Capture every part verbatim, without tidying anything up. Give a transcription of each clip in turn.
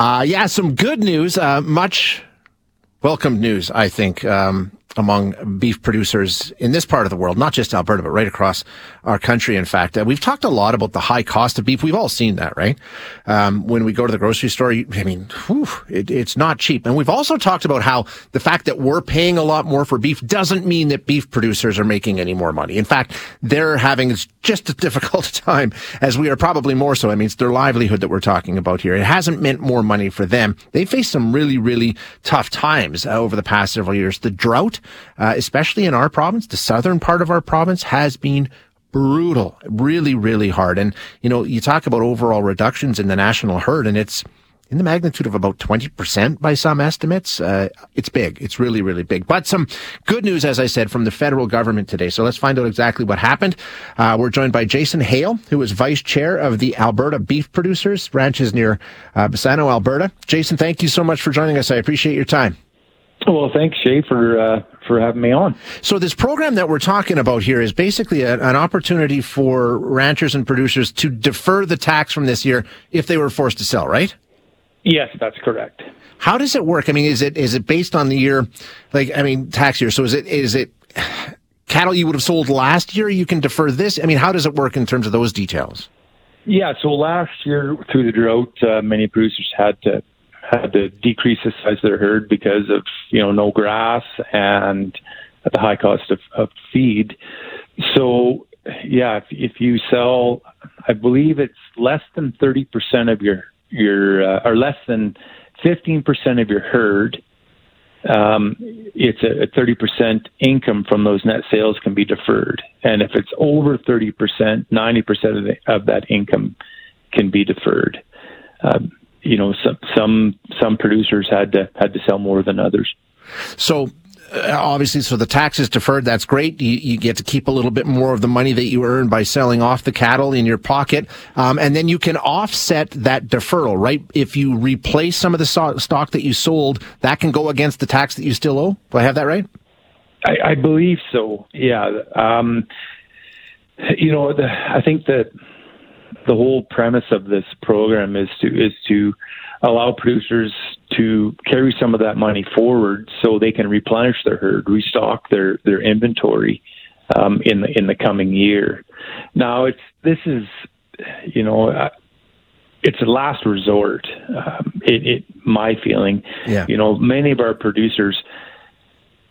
Uh, yeah, some good news, uh, much welcomed news, I think, um, among beef producers in this part of the world, not just Alberta, but right across our country. In fact, uh, we've talked a lot about the high cost of beef. We've all seen that, right? Um, when we go to the grocery store, I mean, whew, it, it's not cheap. And we've also talked about how the fact that we're paying a lot more for beef doesn't mean that beef producers are making any more money. In fact, they're having just as difficult a time as we are, probably more so. I mean, it's their livelihood that we're talking about here. It hasn't meant more money for them. They faced some really, really tough times uh, over the past several years. The drought, Uh, especially in our province, the southern part of our province, has been brutal, really, really hard. And, you know, you talk about overall reductions in the national herd, and it's in the magnitude of about twenty percent by some estimates. Uh, it's big. It's really, really big. But some good news, as I said, from the federal government today. So let's find out exactly what happened. Uh, we're joined by Jason Hale, who is vice chair of the Alberta Beef Producers, branches near uh, Bassano, Alberta. Jason, thank you so much for joining us. I appreciate your time. Well, thanks, Shay, for uh, for having me on. So this program that we're talking about here is basically a, an opportunity for ranchers and producers to defer the tax from this year if they were forced to sell, right? Yes, that's correct. How does it work? I mean, is it is it based on the year, like, I mean, tax year? So is it is it cattle you would have sold last year you can defer this? I mean, how does it work in terms of those details? Yeah, so last year through the drought, uh, many producers had to had to decrease the size of their herd because of, you know, no grass and at the high cost of, of feed. So, yeah, if, if you sell, I believe it's less than thirty percent of your, your uh, or less than fifteen percent of your herd, um, it's a, a thirty percent income from those net sales can be deferred. And if it's over thirty percent, ninety percent of, the, of that income can be deferred. Um, You know, some some some producers had to had to sell more than others. So uh, obviously, so the tax is deferred. That's great. You, you get to keep a little bit more of the money that you earn by selling off the cattle in your pocket, um, and then you can offset that deferral, right? If you replace some of the so- stock that you sold, that can go against the tax that you still owe. Do I have that right? I, I believe so. Yeah. Um, you know, the, I think that. The whole premise of this program is to is to allow producers to carry some of that money forward so they can replenish their herd, restock their their inventory um, in the in the coming year. Now, it's this is, you know, it's a last resort. Um, it, it my feeling, yeah. You know, many of our producers.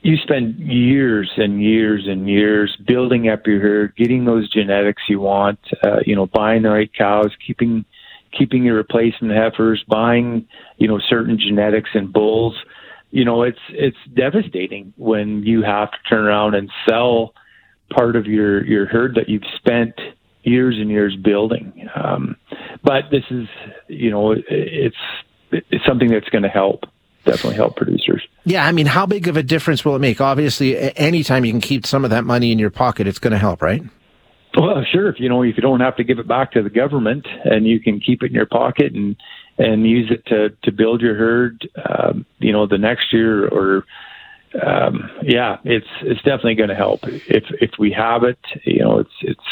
You spend years and years and years building up your herd, getting those genetics you want, uh, you know, buying the right cows, keeping keeping your replacement heifers, buying, you know, certain genetics and bulls. You know, it's it's devastating when you have to turn around and sell part of your, your herd that you've spent years and years building. Um, but this is, you know, it's it's something that's going to help. Definitely help producers. Yeah, I mean, how big of a difference will it make? Obviously, anytime you can keep some of that money in your pocket, it's going to help, right? Well, sure. If you know, if you don't have to give it back to the government, and you can keep it in your pocket and and use it to to build your herd, um, you know, the next year, or um, yeah, it's it's definitely going to help. If if we have it, you know, it's it's.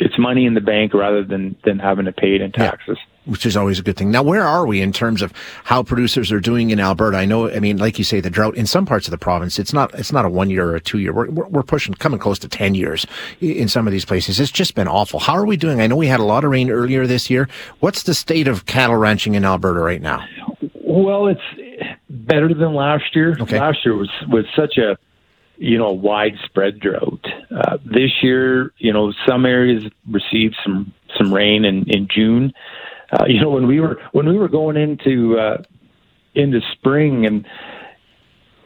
It's money in the bank rather than, than having to pay it in taxes. Yeah, which is always a good thing. Now, where are we in terms of how producers are doing in Alberta? I know, I mean, like you say, the drought in some parts of the province, it's not, it's not a one year or a two year. We're, we're pushing, coming close to ten years in some of these places. It's just been awful. How are we doing? I know we had a lot of rain earlier this year. What's the state of cattle ranching in Alberta right now? Well, it's better than last year. Okay. Last year was, was such a, you know, widespread drought. Uh, this year, you know, some areas received some, some rain in, in June. Uh, you know, when we were when we were going into uh, into spring, and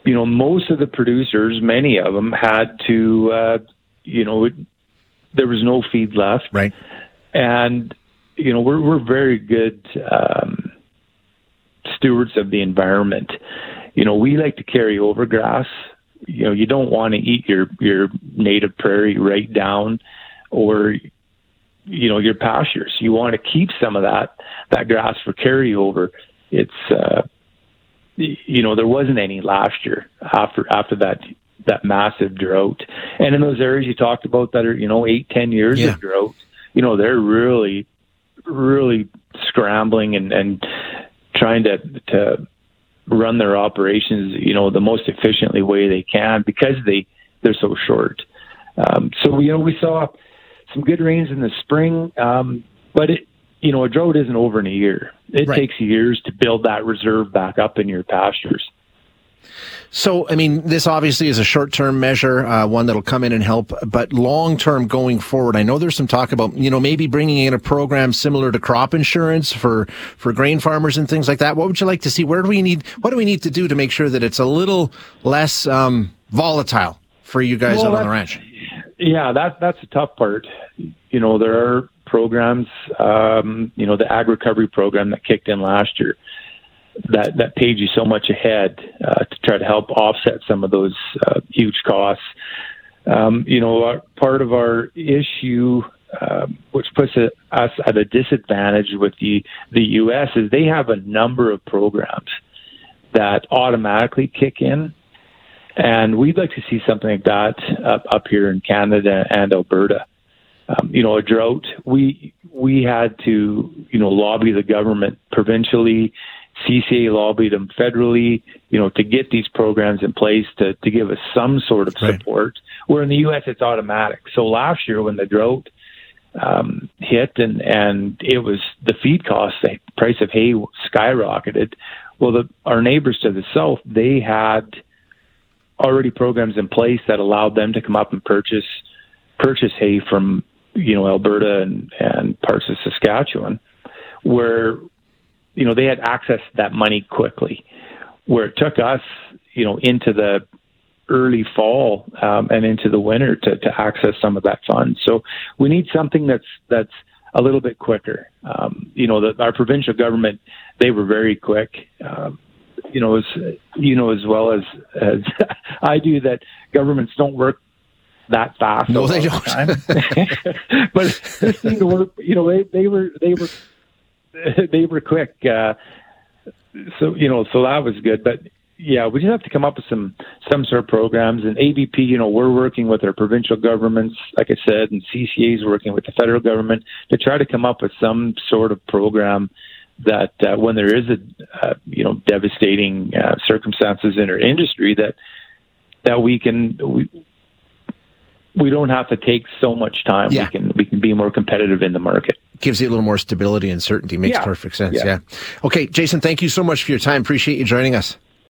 you know, most of the producers, many of them, had to, uh, you know, it, there was no feed left, right? And you know, we're we're very good. Um, stewards of the environment. You know, we like to carry over grass. You know, you don't want to eat your, your native prairie right down, or, you know, your pastures. You want to keep some of that, that grass for carryover. It's, uh, you know, there wasn't any last year after, after that, that massive drought. And in those areas you talked about that are, you know, eight, ten years yeah. of drought, you know, they're really, really scrambling and, and trying to, to run their operations, you know, the most efficiently way they can because they, they're so short. Um, so, you know, we saw some good rains in the spring, um, but it, you know, a drought isn't over in a year. It right. takes years to build that reserve back up in your pastures. So, I mean, this obviously is a short-term measure, uh, one that'll come in and help, but long-term going forward, I know there's some talk about, you know, maybe bringing in a program similar to crop insurance for, for grain farmers and things like that. What would you like to see? Where do we need, what do we need to do to make sure that it's a little less, um, volatile for you guys well, out on the ranch? Yeah, that, that's a tough part. You know, there are programs, um, you know, the Ag Recovery Program that kicked in last year. That, that paid you so much ahead uh, to try to help offset some of those uh, huge costs. Um, you know, our, part of our issue, uh, which puts a, us at a disadvantage with the, the U S, is they have a number of programs that automatically kick in. And we'd like to see something like that up, up here in Canada and Alberta. Um, you know, a drought, we we had to, you know, lobby the government provincially. C C A lobbied them federally, you know, to get these programs in place to, to give us some sort of support. Right. Where in the U S it's automatic. So last year when the drought um, hit and, and it was the feed cost, the price of hay skyrocketed. Well, the, our neighbors to the south, they had already programs in place that allowed them to come up and purchase purchase hay from, you know, Alberta and, and parts of Saskatchewan, where you know, they had access to that money quickly, where it took us, you know, into the early fall um, and into the winter to, to access some of that fund. So we need something that's that's a little bit quicker. Um, you know, the, our provincial government, they were very quick. Um, you know, as you know as well as, as I do that governments don't work that fast. No, they don't. The time. But this seemed to work. You know, they, they were they were. They were quick, uh, so you know, so that was good. But yeah, we just have to come up with some some sort of programs. And A B P, you know, we're working with our provincial governments, like I said, and C C A is working with the federal government to try to come up with some sort of program that, uh, when there is a uh, you know devastating uh, circumstances in our industry, that that we can we, we don't have to take so much time. Yeah. We can we can be more competitive in the market. Gives you a little more stability and certainty. Makes yeah. perfect sense. Yeah. yeah. Okay, Jason, thank you so much for your time. Appreciate you joining us.